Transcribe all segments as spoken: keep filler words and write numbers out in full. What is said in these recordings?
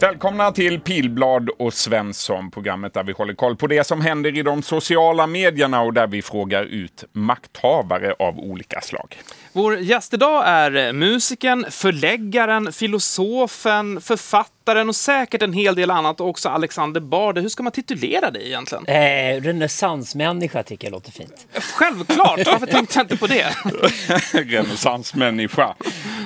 Välkomna till Pilblad och Svensson, programmet där vi håller koll på det som händer i de sociala medierna och där vi frågar ut makthavare av olika slag. Vår gäst idag är musikern, förläggaren, filosofen, författaren och säkert en hel del annat, och också Alexander Bard. Hur ska man titulera dig egentligen? Eh, renässansmänniska tycker jag låter fint. Självklart, varför tänkte jag inte på det? Renässansmänniska,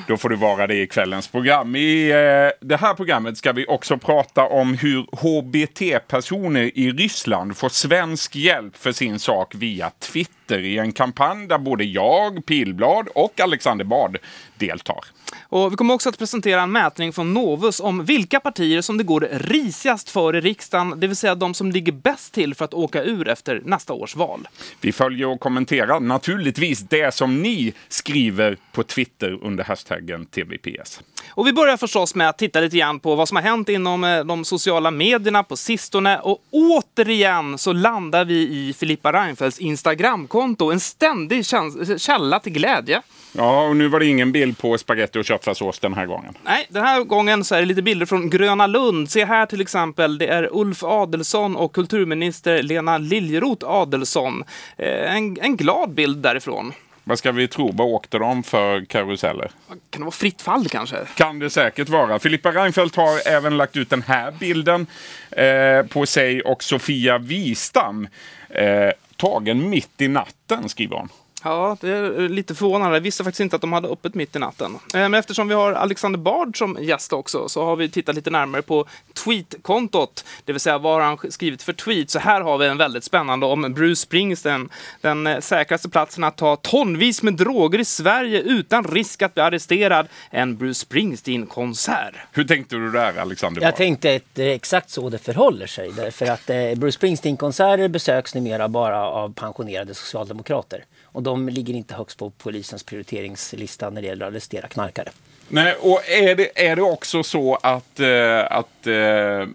då får du vara det i kvällens program. I eh, det här programmet ska vi också prata om hur H B T-personer i Ryssland får svensk hjälp för sin sak via Twitter i en kampanj där både jag, Pilblad och Alexander Bard deltar. Och vi kommer också att presentera en mätning från Novus om vilka partier som det går risigast för i riksdagen, det vill säga de som ligger bäst till för att åka ur efter nästa års val. Vi följer och kommenterar naturligtvis det som ni skriver på Twitter under hashtaggen T V P S. Och vi börjar förstås med att titta lite grann på vad som har hänt inom de sociala medierna på sistone, och återigen så landar vi i Filippa Reinfeldts Instagramkonto, en ständig källa till glädje. Ja, och nu var det ingen bild på spaghetti och köttfärssås den här gången. Nej, den här gången så är det lite bilder från Gröna Lund. Se här till exempel, det är Ulf Adelsson och kulturminister Lena Liljeroth Adelsson. En, en glad bild därifrån. Vad ska vi tro? Vad åkte de för karuseller? Kan det vara fritt fall kanske? Kan det säkert vara. Filippa Reinfeldt har även lagt ut den här bilden eh, på sig och Sofia Wiestam. Eh, tagen mitt i natten, skriver hon. Ja, det är lite förvånande. Jag visste faktiskt inte att de hade öppet mitt i natten. Men eftersom vi har Alexander Bard som gäst också, så har vi tittat lite närmare på tweetkontot. Det vill säga vad han skrivit för tweet. Så här har vi en väldigt spännande om Bruce Springsteen. Den säkraste platsen att ta tonvis med droger i Sverige utan risk att bli arresterad. En Bruce Springsteen-konsert. Hur tänkte du där, Alexander Bard? Jag tänkte att det är exakt så det förhåller sig. Därför att Bruce Springsteen-konserter besöks numera bara av pensionerade socialdemokrater. Och de ligger inte högst på polisens prioriteringslista när det gäller att arrestera knarkare. Nej, och är det, är det också så att, eh, att eh,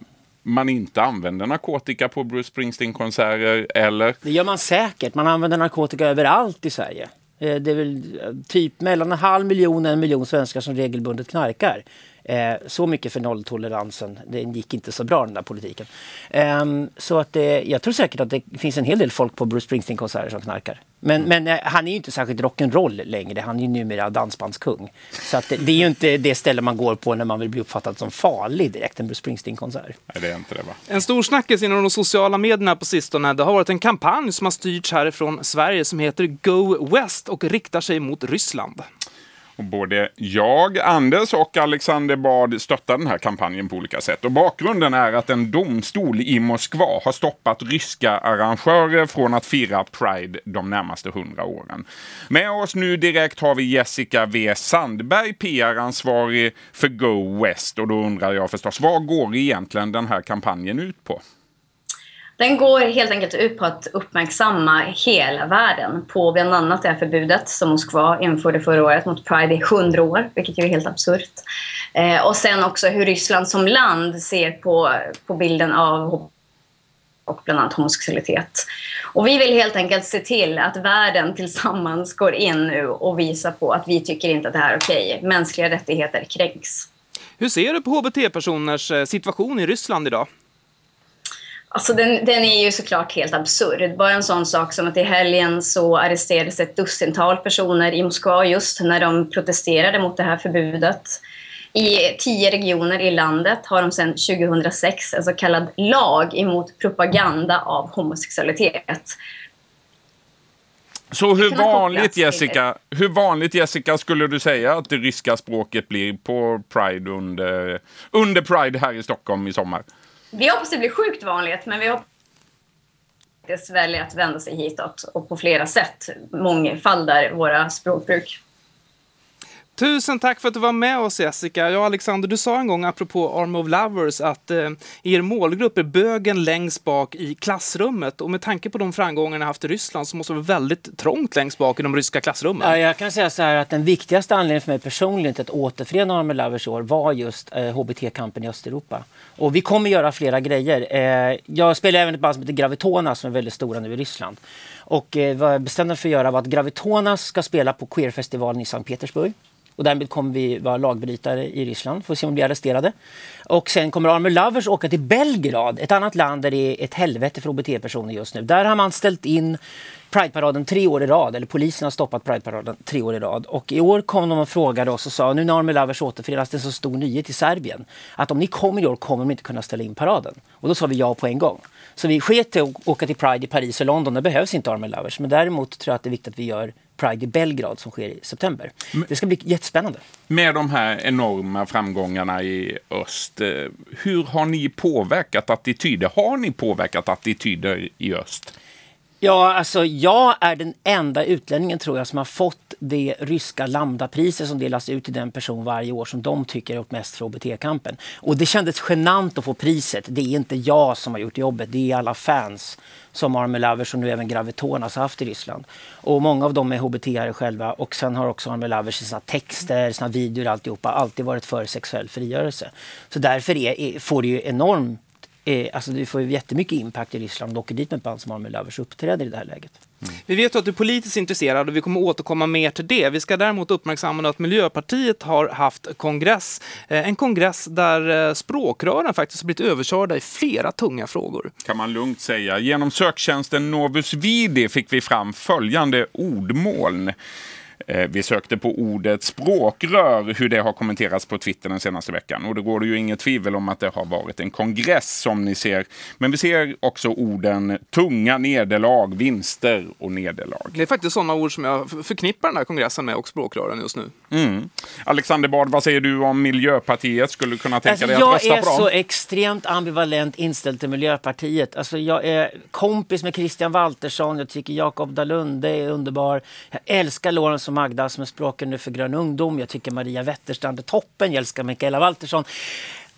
man inte använder narkotika på Bruce Springsteen-konserter, eller? Det gör man säkert. Man använder narkotika överallt i Sverige. Eh, det är väl typ mellan en halv miljon och en miljon svenskar som regelbundet knarkar. Eh, så mycket för nolltoleransen. Det gick inte så bra den där politiken. Eh, så att det, jag tror säkert att det finns en hel del folk på Bruce Springsteen-konserter som knarkar. Men, men han är ju inte särskilt rock'n'roll längre. Han är ju numera dansbandskung. Så att det, det är ju inte det ställe man går på när man vill bli uppfattad som farlig direkt, en Bruce Springsteen-konsert. Nej, det är inte det, va? En stor snackis inom de sociala medierna på sistone. Det har varit en kampanj som har styrts härifrån Sverige som heter Go West och riktar sig mot Ryssland. Och både jag, Anders och Alexander Bard stöttar den här kampanjen på olika sätt. Och bakgrunden är att en domstol i Moskva har stoppat ryska arrangörer från att fira Pride de närmaste hundra åren. Med oss nu direkt har vi Jessica V. Sandberg, P R-ansvarig för Go West. Och då undrar jag förstås, vad går egentligen den här kampanjen ut på? Den går helt enkelt ut på att uppmärksamma hela världen på bland annat det förbudet som Moskva införde förra året mot Pride i hundra år, vilket ju är helt absurt. Eh, och sen också hur Ryssland som land ser på, på bilden av och bland annat homosexualitet. Och vi vill helt enkelt se till att världen tillsammans går in nu och visar på att vi tycker inte att det här är okej. Mänskliga rättigheter kränks. Hur ser du på H B T-personers situation i Ryssland idag? Alltså den, den är ju såklart helt absurd. Bara en sån sak som att i helgen så arresterades ett dussintal personer i Moskva just när de protesterade mot det här förbudet. I tio regioner i landet har de sedan tjugohundrasex en så kallad lag emot propaganda av homosexualitet. Så hur vanligt, Jessica, hur vanligt, Jessica, skulle du säga att det ryska språket blir på Pride under, under Pride här i Stockholm i sommar? Vi hoppas det blir sjukt vanligt, men vi hoppas väljer att vända sig hitåt och på flera sätt mångfaldar våra språkbruk. Tusen tack för att du var med oss, Jessica. Ja, Alexander, du sa en gång apropå Arm of Lovers att eh, er målgrupp är bögen längst bak i klassrummet. Och med tanke på de framgångarna haft i Ryssland så måste det vara väldigt trångt längst bak i de ryska klassrummen. Ja, jag kan säga så här att den viktigaste anledningen för mig personligen till att återförena Arm of Lovers år var just eh, H B T-kampen i Östeuropa. Och vi kommer göra flera grejer. Eh, jag spelar även ett band som heter Gravitona som är väldigt stora nu i Ryssland. Och eh, vad jag bestämde för att göra var att Gravitona ska spela på queerfestivalen i Sankt Petersburg. Och därmed kommer vi vara lagbrytare i Ryssland. Får se om vi blir arresterade. Och sen kommer Arm of Lovers åka till Belgrad. Ett annat land där det är ett helvete för H B T-personer just nu. Där har man ställt in Pride-paraden tre år i rad. Eller polisen har stoppat Pride-paraden tre år i rad. Och i år kom de och frågade oss och sa nu när Arm of Lovers återförenas, det är så stor nyhet i Serbien. Att om ni kommer i år kommer de inte kunna ställa in paraden. Och då sa vi ja på en gång. Så vi sket till att åka till Pride i Paris och London. Det behövs inte Arm of Lovers. Men däremot tror jag att det är viktigt att vi gör Pride i Belgrad som sker i september. Det ska bli jättespännande. Med de här enorma framgångarna i öst, hur har ni påverkat attityder? Har ni påverkat attityder i öst? Ja, alltså jag är den enda utlänningen tror jag som har fått det ryska lambdapriset som delas ut till den person varje år som de tycker är upp mest för H B T-kampen. Och det kändes genant att få priset. Det är inte jag som har gjort jobbet, det är alla fans som Arm of Lovers och nu även Gravitona har haft i Ryssland. Och många av dem är H B T-are själva och sen har också Arm of Lovers i sina texter, sina videor och alltihopa alltid varit för sexuell frigörelse. Så därför är, är, får det ju enormt alltså du får ju jättemycket impact i Ryssland och åker dit med band som Arm of Lovers uppträder i det här läget. Mm. Vi vet att du är politiskt intresserad och vi kommer återkomma mer till det. Vi ska däremot uppmärksamma att Miljöpartiet har haft kongress. En kongress där språkrören faktiskt har blivit överkörda i flera tunga frågor. Kan man lugnt säga. Genom söktjänsten Novus Vidi fick vi fram följande ordmoln. Vi sökte på ordet språkrör, hur det har kommenterats på Twitter den senaste veckan. Och då går det ju inget tvivel om att det har varit en kongress som ni ser. Men vi ser också orden tunga nederlag, vinster och nederlag. Det är faktiskt sådana ord som jag förknippar den här kongressen med och språkrören just nu. Mm. Alexander Bard, vad säger du om Miljöpartiet? Skulle du kunna tänka alltså, dig att rösta på dem? Jag är så extremt ambivalent inställd till Miljöpartiet. Alltså, jag är kompis med Kristian Valtersson, jag tycker Jakob Dalunde är underbar. Jag älskar Lorentz som Magda som är språken nu för grön ungdom. Jag tycker Maria Wetterstrand är toppen. Jag älskar Mikaela Valtersson.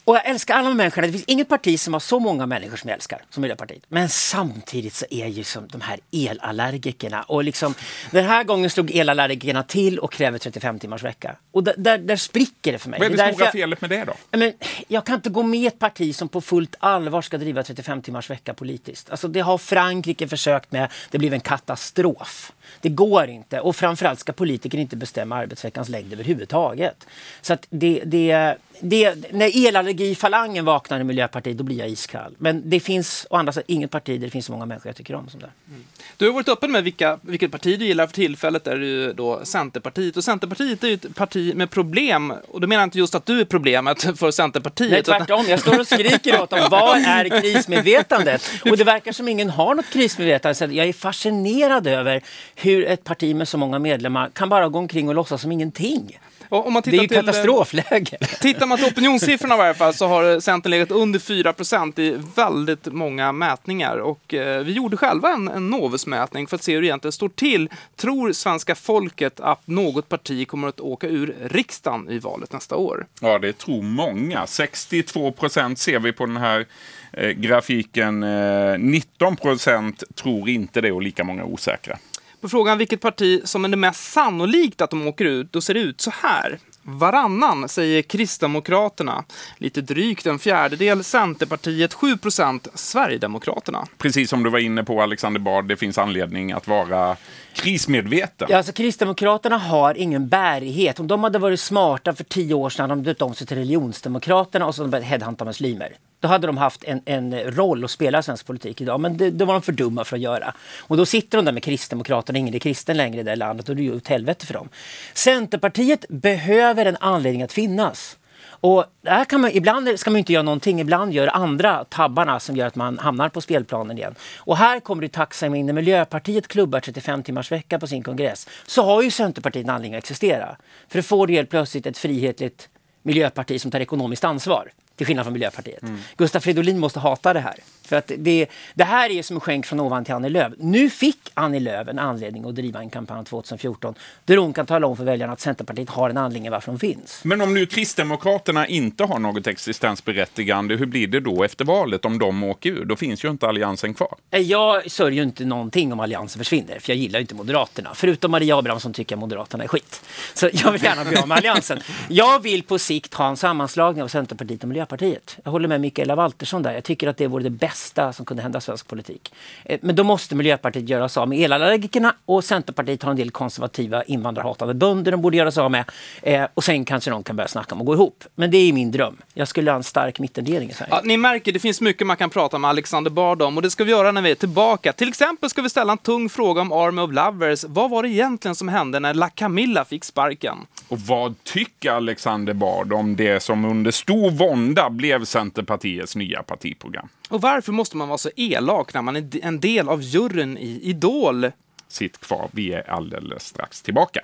Och jag älskar alla människor. Det finns inget parti som har så många människor som jag älskar som Miljöpartiet. Men samtidigt så är ju som de här elallergikerna. Och liksom, den här gången slog elallergikerna till och kräver trettiofem timmars vecka. Och där, där, där spricker det för mig. Vad är det, det stora felet med det då? Men jag kan inte gå med ett parti som på fullt allvar ska driva trettiofem timmars vecka politiskt. Alltså det har Frankrike försökt med. Det blev en katastrof. Det går inte. Och framförallt ska politiker inte bestämma arbetsveckans längd överhuvudtaget. Så att det... det Det, när elallergifalangen vaknar i Miljöpartiet då blir jag iskall. Men det finns å andra sidan inget parti där det finns så många människor jag tycker om som det. Mm. Du har varit öppen med vilka, vilket parti du gillar för tillfället. Är det ju då Centerpartiet. Och Centerpartiet är ju ett parti med problem. Och då menar jag inte just att du är problemet för Centerpartiet. Nej, tvärtom. Jag står och skriker åt dem. Vad är krismedvetandet? Och det verkar som ingen har något krismedvetande. Så jag är fascinerad över hur ett parti med så många medlemmar kan bara gå omkring och låtsas som ingenting. Om man tittar det är ju katastrofläge. Till, tittar man till opinionssiffrorna i varje fall så har Centern legat under fyra procent i väldigt många mätningar. Och eh, vi gjorde själva en, en Novus-mätning för att se hur det egentligen står till. Tror svenska folket att något parti kommer att åka ur riksdagen i valet nästa år? Ja, det tror många. sextiotvå procent ser vi på den här eh, grafiken. Eh, nitton procent tror inte det och lika många osäkra. På frågan vilket parti som är det mest sannolikt att de åker ut, då ser det ut så här. Varannan säger Kristdemokraterna, lite drygt en fjärdedel Centerpartiet, sju procent Sverigedemokraterna. Precis som du var inne på Alexander Bard, det finns anledning att vara krismedveten. Ja, alltså Kristdemokraterna har ingen bärighet. Om de hade varit smarta för tio år sedan, de döpt om sig till religionsdemokraterna och så hade de headhuntat muslimer. Då hade de haft en, en roll att spela i svensk politik idag. Men det, det var de för dumma för att göra. Och då sitter de där med Kristdemokraterna. Ingen är kristen längre i det landet och det är ju ett helvete för dem. Centerpartiet behöver en anledning att finnas. Och där kan man, ibland ska man inte göra någonting. Ibland gör andra tabbarna som gör att man hamnar på spelplanen igen. Och här kommer det taxa in när Miljöpartiet klubbar trettiofem timmars vecka på sin kongress. Så har ju Centerpartiet en anledning att existera. För det får det helt plötsligt ett frihetligt miljöparti som tar ekonomiskt ansvar. till skillnad från Miljöpartiet. Mm. Gustav Fridolin måste hata det här. För att det, det här är ju som en skänk från ovan till Annie Lööf. Nu fick Annie Lööf en anledning att driva en kampanj tjugo fjorton där hon kan tala om för väljarna att Centerpartiet har en anledning varför de finns. Men om nu Kristdemokraterna inte har något existensberättigande, hur blir det då efter valet om de åker ur? Då finns ju inte alliansen kvar. Jag sörjer ju inte någonting om alliansen försvinner, för jag gillar ju inte Moderaterna. Förutom Maria Abrahamsson som tycker att Moderaterna är skit. Så jag vill gärna bli av med alliansen. Jag vill på sikt ha en sammanslagning av Centerpartiet och Miljöpartiet. Jag håller med Mikaela Valtersson där. Jag tycker att det vore det bästa som kunde hända svensk politik. Men då måste Miljöpartiet göra sig av med elallergikerna, och Centerpartiet har en del konservativa invandrarhatade bönder de borde göra sig av med, eh, och sen kanske någon kan börja snacka om att gå ihop. Men det är min dröm. Jag skulle ha en stark mittenregering i Sverige. Ja, ni märker, det finns mycket man kan prata med Alexander Bard om, och det ska vi göra när vi är tillbaka. Till exempel ska vi ställa en tung fråga om Arm of Lovers. Vad var det egentligen som hände när La Camilla fick sparken? Och vad tycker Alexander Bard om det som under stor vånda blev Centerpartiets nya partiprogram? Och varför måste man vara så elak när man är en del av juryn i Idol? Sitt kvar, vi är alldeles strax tillbaka.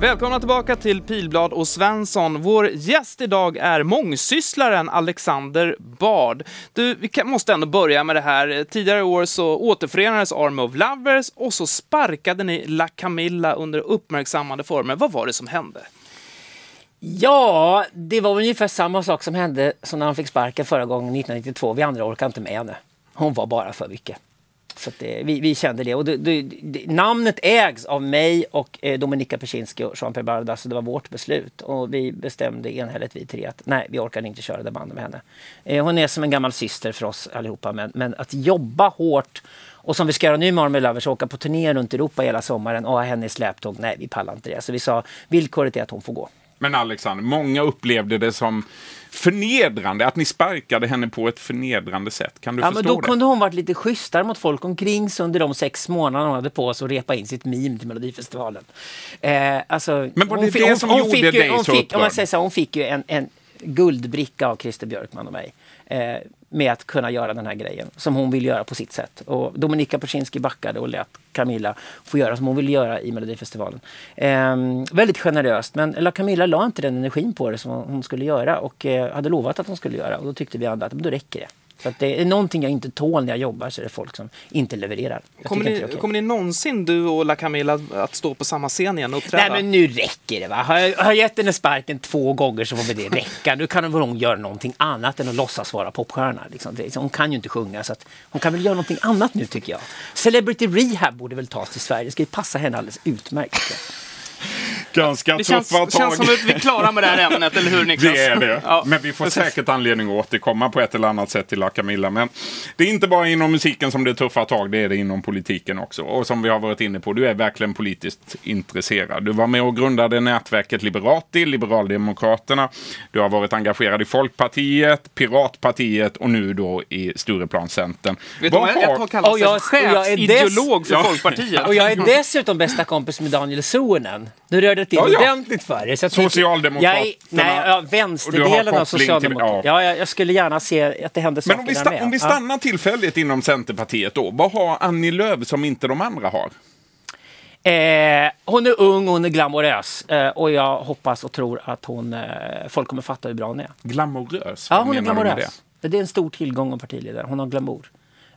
Välkomna tillbaka till Pilblad och Svensson. Vår gäst idag är mångsysslaren Alexander Bard. Du, vi kan, måste ändå börja med det här. Tidigare i år så återförenades Arm of Lovers och så sparkade ni La Camilla under uppmärksammade former. Vad var det som hände? Ja, det var ungefär samma sak som hände som när han fick sparken förra gången nittonhundranittiotvå. Vi andra orkade inte med henne. Hon var bara för mycket. Så att det, vi, vi kände det. Och det, det, det, namnet ägs av mig och eh, Dominika Persinski och Jean-Pierre Barda, så det var vårt beslut. Och vi bestämde enhälligt vi tre att nej, vi orkade inte köra det bandet med henne. Eh, hon är som en gammal syster för oss allihopa. Men, men att jobba hårt, och som vi ska göra nu med Arm of Lovers, åka på turné runt Europa hela sommaren och ha henne i släptåg, nej, vi pallar inte det. Så vi sa, villkoret är att hon får gå. Men Alexander, många upplevde det som förnedrande, att ni sparkade henne på ett förnedrande sätt. Kan du ja, förstå det? Ja, men då kunde hon varit lite schysstare mot folk omkring sig under de sex månaderna hon hade på sig att repa in sitt meme till Melodifestivalen. Eh, alltså, men var det det hon, som hon, gjorde hon fick, dig hon så upprörd? Om man säger så, hon fick ju en, en guldbricka av Christer Björkman och mig. Eh, med att kunna göra den här grejen som hon vill göra på sitt sätt. Och Dominika Persinski backade och lät Camilla få göra som hon ville göra i Melodifestivalen. Eh, väldigt generöst, men La Camilla la inte den energin på det som hon skulle göra och eh, hade lovat att hon skulle göra. Och då tyckte vi andra att men då räcker det. För att det är någonting jag inte tål när jag jobbar, så är det folk som inte levererar. Kommer ni, okay. kommer ni någonsin, du och La Camilla, att stå på samma scen igen och uppträda? Nej, men nu räcker det, va? Har jag, har jag gett henne sparken två gånger så får vi det räcka. Nu kan hon göra någonting annat än att låtsas vara popstjärna. Liksom. Hon kan ju inte sjunga, så att hon kan väl göra någonting annat nu, tycker jag. Celebrity Rehab borde väl tas till Sverige. Det ska ju passa henne alldeles utmärkt. Ganska det känns, tuffa tag. Känns som att vi är klara med det här ämnet, eller hur, Niklas? Det är det. Ja. Men vi får säkert anledning att återkomma på ett eller annat sätt till La Camilla. Men det är inte bara inom musiken som det är tuffa tag, det är det inom politiken också. Och som vi har varit inne på, du är verkligen politiskt intresserad. Du var med och grundade nätverket Liberati, Liberaldemokraterna. Du har varit engagerad i Folkpartiet, Piratpartiet och nu då i Stureplanscentern. Vet du vad jag har kallat sig? Chefsideolog för Folkpartiet. Och jag är dessutom bästa kompis med Daniel Soenen. Nu rör det till ja, ja. ordentligt för dig. Socialdemokraterna. Jag är, nej, ja, vänsterdelen av Socialdemokraterna. Till, ja. Ja, jag skulle gärna se att det hände saker där. Men om vi, sta- med. om vi stannar ja. tillfälligt inom Centerpartiet då. Vad har Annie Lööf som inte de andra har? Eh, hon är ung, hon är glamorös. Eh, och jag hoppas och tror att hon, eh, folk kommer fatta hur bra hon är. Glamorös? Ja, hon är glamorös. Det? det är en stor tillgång av partiledare. Hon har glamour.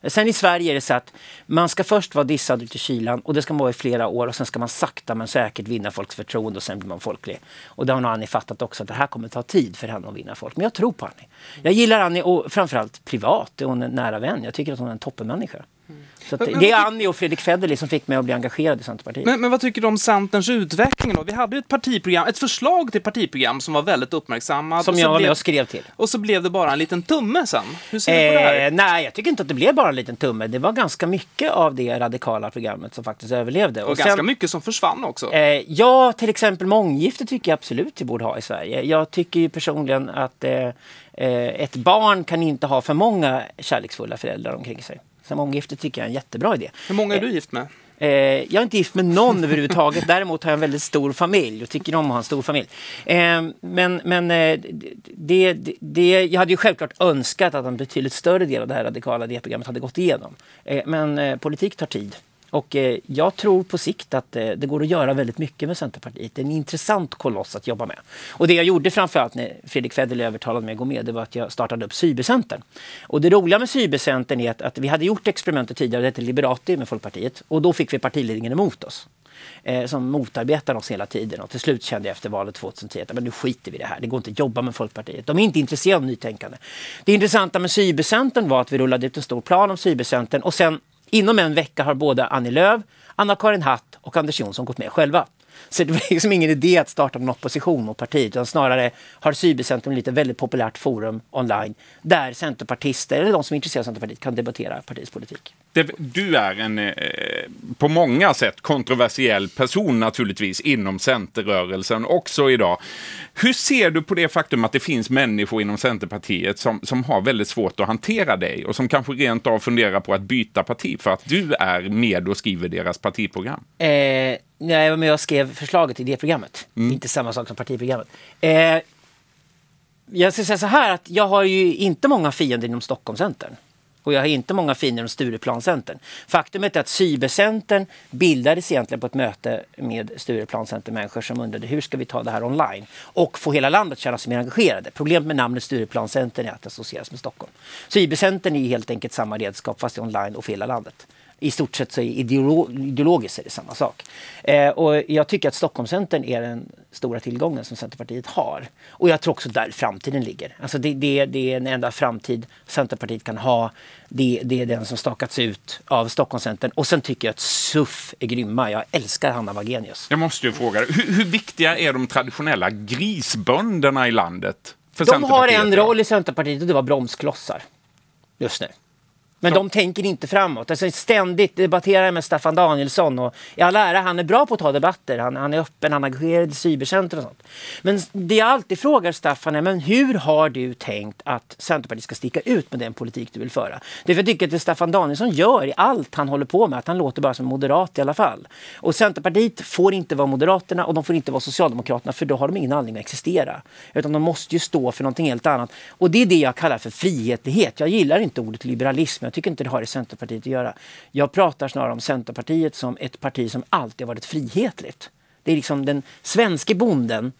Sen i Sverige är det så att man ska först vara dissad ut i kylan, och det ska man vara i flera år, och sen ska man sakta men säkert vinna folks förtroende, och sen blir man folklig. Och där har Annie fattat också att det här kommer ta tid för henne att vinna folk. Men jag tror på Annie. Jag gillar Annie, och framförallt privat. Hon är en nära vän. Jag tycker att hon är en toppenmänniska. Mm. Så att det är Annie och Fredrik Federley som fick mig att bli engagerad i Centerpartiet. Men, men vad tycker du om Centerns utveckling då? Vi hade ju ett partiprogram, ett förslag till partiprogram som var väldigt uppmärksammat. Som jag, blev, jag skrev till. Och så blev det bara en liten tumme sen. Hur ser eh, du på det här? Nej, jag tycker inte att det blev bara en liten tumme. Det var ganska mycket av det radikala programmet som faktiskt överlevde. Och, och sen, ganska mycket som försvann också. Eh, ja, till exempel månggifte tycker jag absolut vi borde ha i Sverige. Jag tycker ju personligen att eh, ett barn kan inte ha för många kärleksfulla föräldrar omkring sig. Som omgifte tycker jag är en jättebra idé. Hur många är du gift med? Eh, jag är inte gift med någon överhuvudtaget. Däremot har jag en väldigt stor familj och tycker om att ha en stor familj. Eh, men men eh, det, det, jag hade ju självklart önskat att en betydligt större del av det här radikala idéprogrammet hade gått igenom. Eh, men eh, politik tar tid. Och eh, jag tror på sikt att eh, det går att göra väldigt mycket med Centerpartiet. Det är en intressant koloss att jobba med. Och det jag gjorde framförallt när Fredrik Federley övertalade mig att gå med, det var att jag startade upp Cybercentern. Och det roliga med Cybercentern är att, att vi hade gjort experimentet tidigare, det hette Liberati med Folkpartiet. Och då fick vi partiledningen emot oss. Eh, som motarbetar oss hela tiden. Och till slut kände jag efter valet tjugohundratio att men nu skiter vi i det här. Det går inte att jobba med Folkpartiet. De är inte intresserade av nytänkande. Det intressanta med Cybercentern var att vi rullade ut en stor plan om Cybercentern och sen inom en vecka har både Annie Lööf, Anna-Karin Hatt och Anders Jonsson gått med själva. Så det var liksom ingen idé att starta en opposition mot partiet, utan snarare har Cybercentern lite väldigt populärt forum online där centerpartister eller de som är intresserade av Centerpartiet kan debattera partiets politik. Det, du är en eh, på många sätt kontroversiell person naturligtvis inom centerrörelsen också idag. Hur ser du på det faktum att det finns människor inom Centerpartiet som, som har väldigt svårt att hantera dig och som kanske rent av funderar på att byta parti för att du är med och skriver deras partiprogram? Eh... Nej, men jag skrev förslaget i det programmet. Mm. Inte samma sak som partiprogrammet. Eh, jag ska säga så här att jag har ju inte många fiender inom Stockholmscentern. Och jag har inte många fiender inom Stureplanscentern. Faktumet är att Cybercentern bildades egentligen på ett möte med Stureplanscentern-människor som undrade hur ska vi ta det här online och få hela landet känna sig mer engagerade. Problemet med namnet Stureplanscentern är att det associeras med Stockholm. Cybercentern är helt enkelt samma redskap fast online och för hela landet. I stort sett så ideolo- ideologiskt är det samma sak. Eh, och jag tycker att Stockholmscentern är den stora tillgången som Centerpartiet har. Och jag tror också där framtiden ligger. Alltså det, det, det är den enda framtid Centerpartiet kan ha. Det, det är den som stakats ut av Stockholmscentern. Och sen tycker jag att S U F är grymma. Jag älskar Hanna Wagenius. Jag måste ju fråga dig, hur, hur viktiga är de traditionella grisbönderna i landet för de Centerpartiet? De har en roll i Centerpartiet och det var bromsklossar just nu. Men de tänker inte framåt. Alltså ständigt debatterar med Staffan Danielsson. Och jag lär, han är bra på att ta debatter. Han, han är öppen, han engagerad i cybercenter och sånt. Men det jag alltid frågar Staffan är, men hur har du tänkt att Centerpartiet ska sticka ut med den politik du vill föra? Det är för jag tycker att det Staffan Danielsson gör i allt han håller på med, att han låter bara som moderat i alla fall. Och Centerpartiet får inte vara Moderaterna och de får inte vara Socialdemokraterna, för då har de ingen anledning att existera. Utan de måste ju stå för någonting helt annat. Och det är det jag kallar för frihetlighet. Jag gillar inte ordet liberalism. Jag tycker inte det har i Centerpartiet att göra. Jag pratar snarare om Centerpartiet som ett parti som alltid har varit frihetligt. Det är liksom den svenska bonden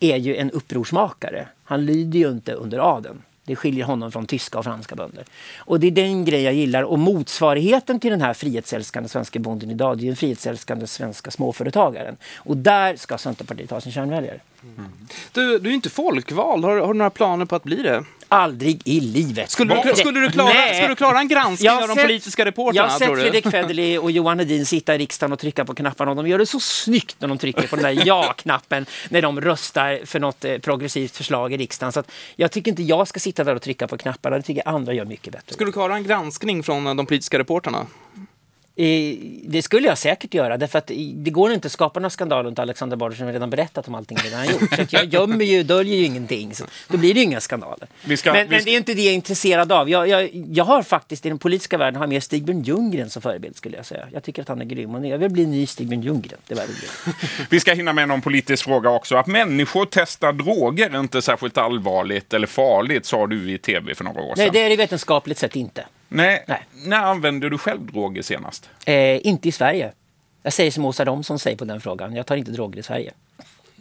är ju en upprorsmakare. Han lyder ju inte under adeln. Det skiljer honom från tyska och franska bönder. Och det är den grej jag gillar. Och motsvarigheten till den här frihetsälskande svenska bonden idag, det är ju en frihetsälskande svenska småföretagaren. Och där ska Centerpartiet ha sin kärnväljare. Mm. Du, du är inte folkvald. Har, har du några planer på att bli det? Aldrig i livet. Skulle du, skulle du, klara, skulle du klara en granskning av de sett, politiska reporterna? Jag har sett Fredrik Federley och Johan Hedin sitta i riksdagen och trycka på knapparna. Och de gör det så snyggt när de trycker på den där ja-knappen när de röstar för något progressivt förslag i riksdagen. Så att jag tycker inte jag ska sitta där och trycka på knapparna. Det tycker jag andra gör mycket bättre. Skulle du klara en granskning från de politiska reporterna? Det skulle jag säkert göra, därför att det går inte att skapa några skandaler runt Alexander Bard som redan berättat om allting redan han gjort. Så att jag gömmer ju, döljer ju ingenting, så då blir det ju inga skandaler. Vi ska, men, vi ska... men det är inte det jag är intresserad av. Jag, jag, jag har faktiskt i den politiska världen har mer Stigbjörn Ljunggren som förebild, skulle jag säga. Jag tycker att han är grym och jag vill bli ny Stigbjörn Ljunggren. Det var det. Vi ska hinna med någon politisk fråga också. Att människor testar droger är inte särskilt allvarligt eller farligt, sa du i tv för några år sedan. Nej, det är det vetenskapligt sett inte. Nej. Nej. När använde du själv droger senast? Eh, inte i Sverige. Jag säger som Åsa Romson säger på den frågan. Jag tar inte droger i Sverige.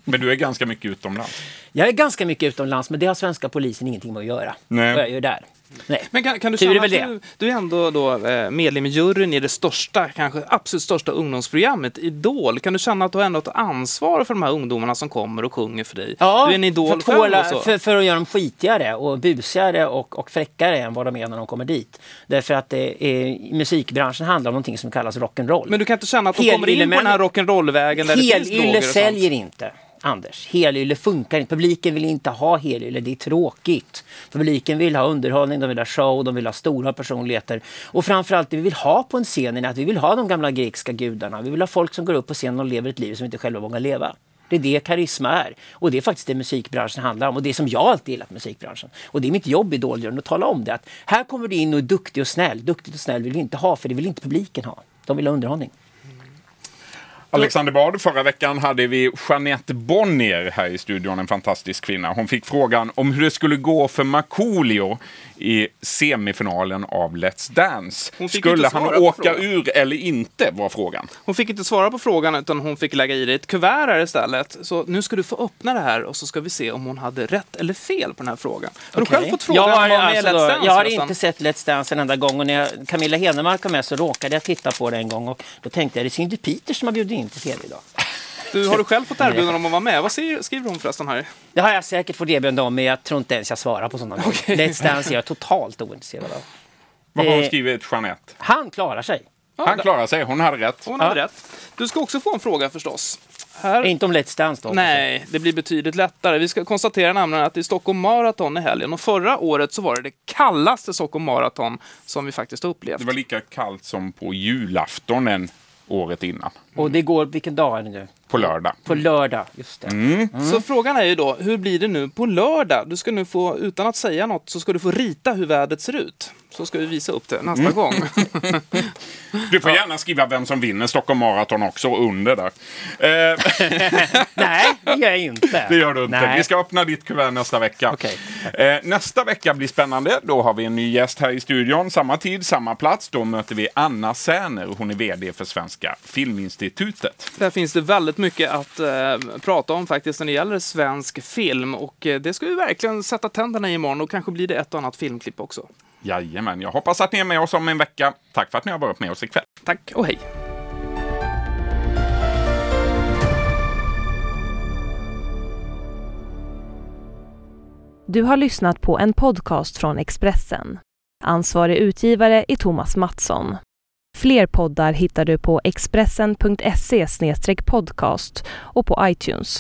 Men du är ganska mycket utomlands. Jag är ganska mycket utomlands, men det har svenska polisen ingenting med att göra. Nej. Jag är där. Nej. Men kan, kan du känna att du, du är ändå då medlem i juryn i det största, kanske absolut största ungdomsprogrammet, Idol. Kan du känna att du har ändå ett ansvar för de här ungdomarna som kommer och sjunger för dig? Ja, du är en idol för, tåla, så. För, för att göra dem skitigare och busigare och, och fräckare än vad de är när de kommer dit. Därför att det är, musikbranschen handlar om någonting som kallas rock'n'roll. Men du kan inte känna att de Hel- kommer in på den här rock'n'roll-vägen där Hel- det finns droger och sånt? Säljer inte. Anders, helylle funkar inte. Publiken vill inte ha helylle, det är tråkigt. Publiken vill ha underhållning, de vill ha show, de vill ha stora personligheter. Och framförallt det vi vill ha på en scen är att vi vill ha de gamla grekiska gudarna. Vi vill ha folk som går upp på scenen och lever ett liv som inte själva vågar leva. Det är det karisma är. Och det är faktiskt det musikbranschen handlar om. Och det som jag alltid gillat musikbranschen. Och det är mitt jobb i Idolgrunden att tala om det. Att här kommer du in och är duktig och snäll. Duktigt och snäll vill vi inte ha, för det vill inte publiken ha. De vill ha underhållning. Alexander Bard, förra veckan hade vi Jeanette Bonnier här i studion, en fantastisk kvinna. Hon fick frågan om hur det skulle gå för Markoolio i semifinalen av Let's Dance. Skulle han åka ur eller inte, var frågan. Hon fick inte svara på frågan, utan hon fick lägga i det i ett kuvert här istället. Så nu ska du få öppna det här och så ska vi se om hon hade rätt eller fel på den här frågan. Har okay. du själv fått frågan? Jag har, alltså Let's Dance, jag har inte sett Let's Dance en enda gång, och när Camilla Henemark kom med så råkade jag titta på det en gång och då tänkte jag, det är Cindy Peters som har bjudit in till tv idag. Du, har du själv fått erbjudande om att vara med? Vad skriver hon förresten här? Det har jag säkert fått erbjudande om, men jag tror inte ens jag svarar på sådana okay. gånger. Let's Dance är jag totalt ointresserad av. Vad har hon skrivit, Jeanette? Han klarar sig. Ja, han klarar sig, hon hade rätt. Hon hade ja. rätt. Du ska också få en fråga förstås. Här. Inte om Let's Dance då? Nej, det blir betydligt lättare. Vi ska konstatera nämligen att det är Stockholm Marathon i helgen. Och förra året så var det det kallaste Stockholm Marathon som vi faktiskt upplevt. Det var lika kallt som på julaftonen året innan. Mm. Och det går, vilken dag är det nu? På lördag. På lördag, just det. Mm. Mm. Så frågan är ju då, hur blir det nu på lördag? Du ska nu få, utan att säga något, så ska du få rita hur vädret ser ut. Så ska vi visa upp det nästa mm. gång. Du får ja. gärna skriva vem som vinner Stockholm Marathon också under där. Eh. Nej, det gör jag inte. Det gör du inte. Nej. Vi ska öppna ditt kuvert nästa vecka. Okay. Eh, nästa vecka blir spännande. Då har vi en ny gäst här i studion. Samma tid, samma plats. Då möter vi Anna Säner. Hon är vd för Svenska Filminstitutet. Där finns det väldigt mycket att eh, prata om faktiskt när det gäller svensk film. Och eh, det ska vi verkligen sätta tänderna i imorgon. Och kanske blir det ett och annat filmklipp också. Jajamän, jag hoppas att ni är med oss om en vecka. Tack för att ni har varit med oss ikväll. Tack och hej. Du har lyssnat på en podcast från Expressen. Ansvarig utgivare är Thomas Mattsson. Fler poddar hittar du på expressen punkt se slash podcast och på iTunes.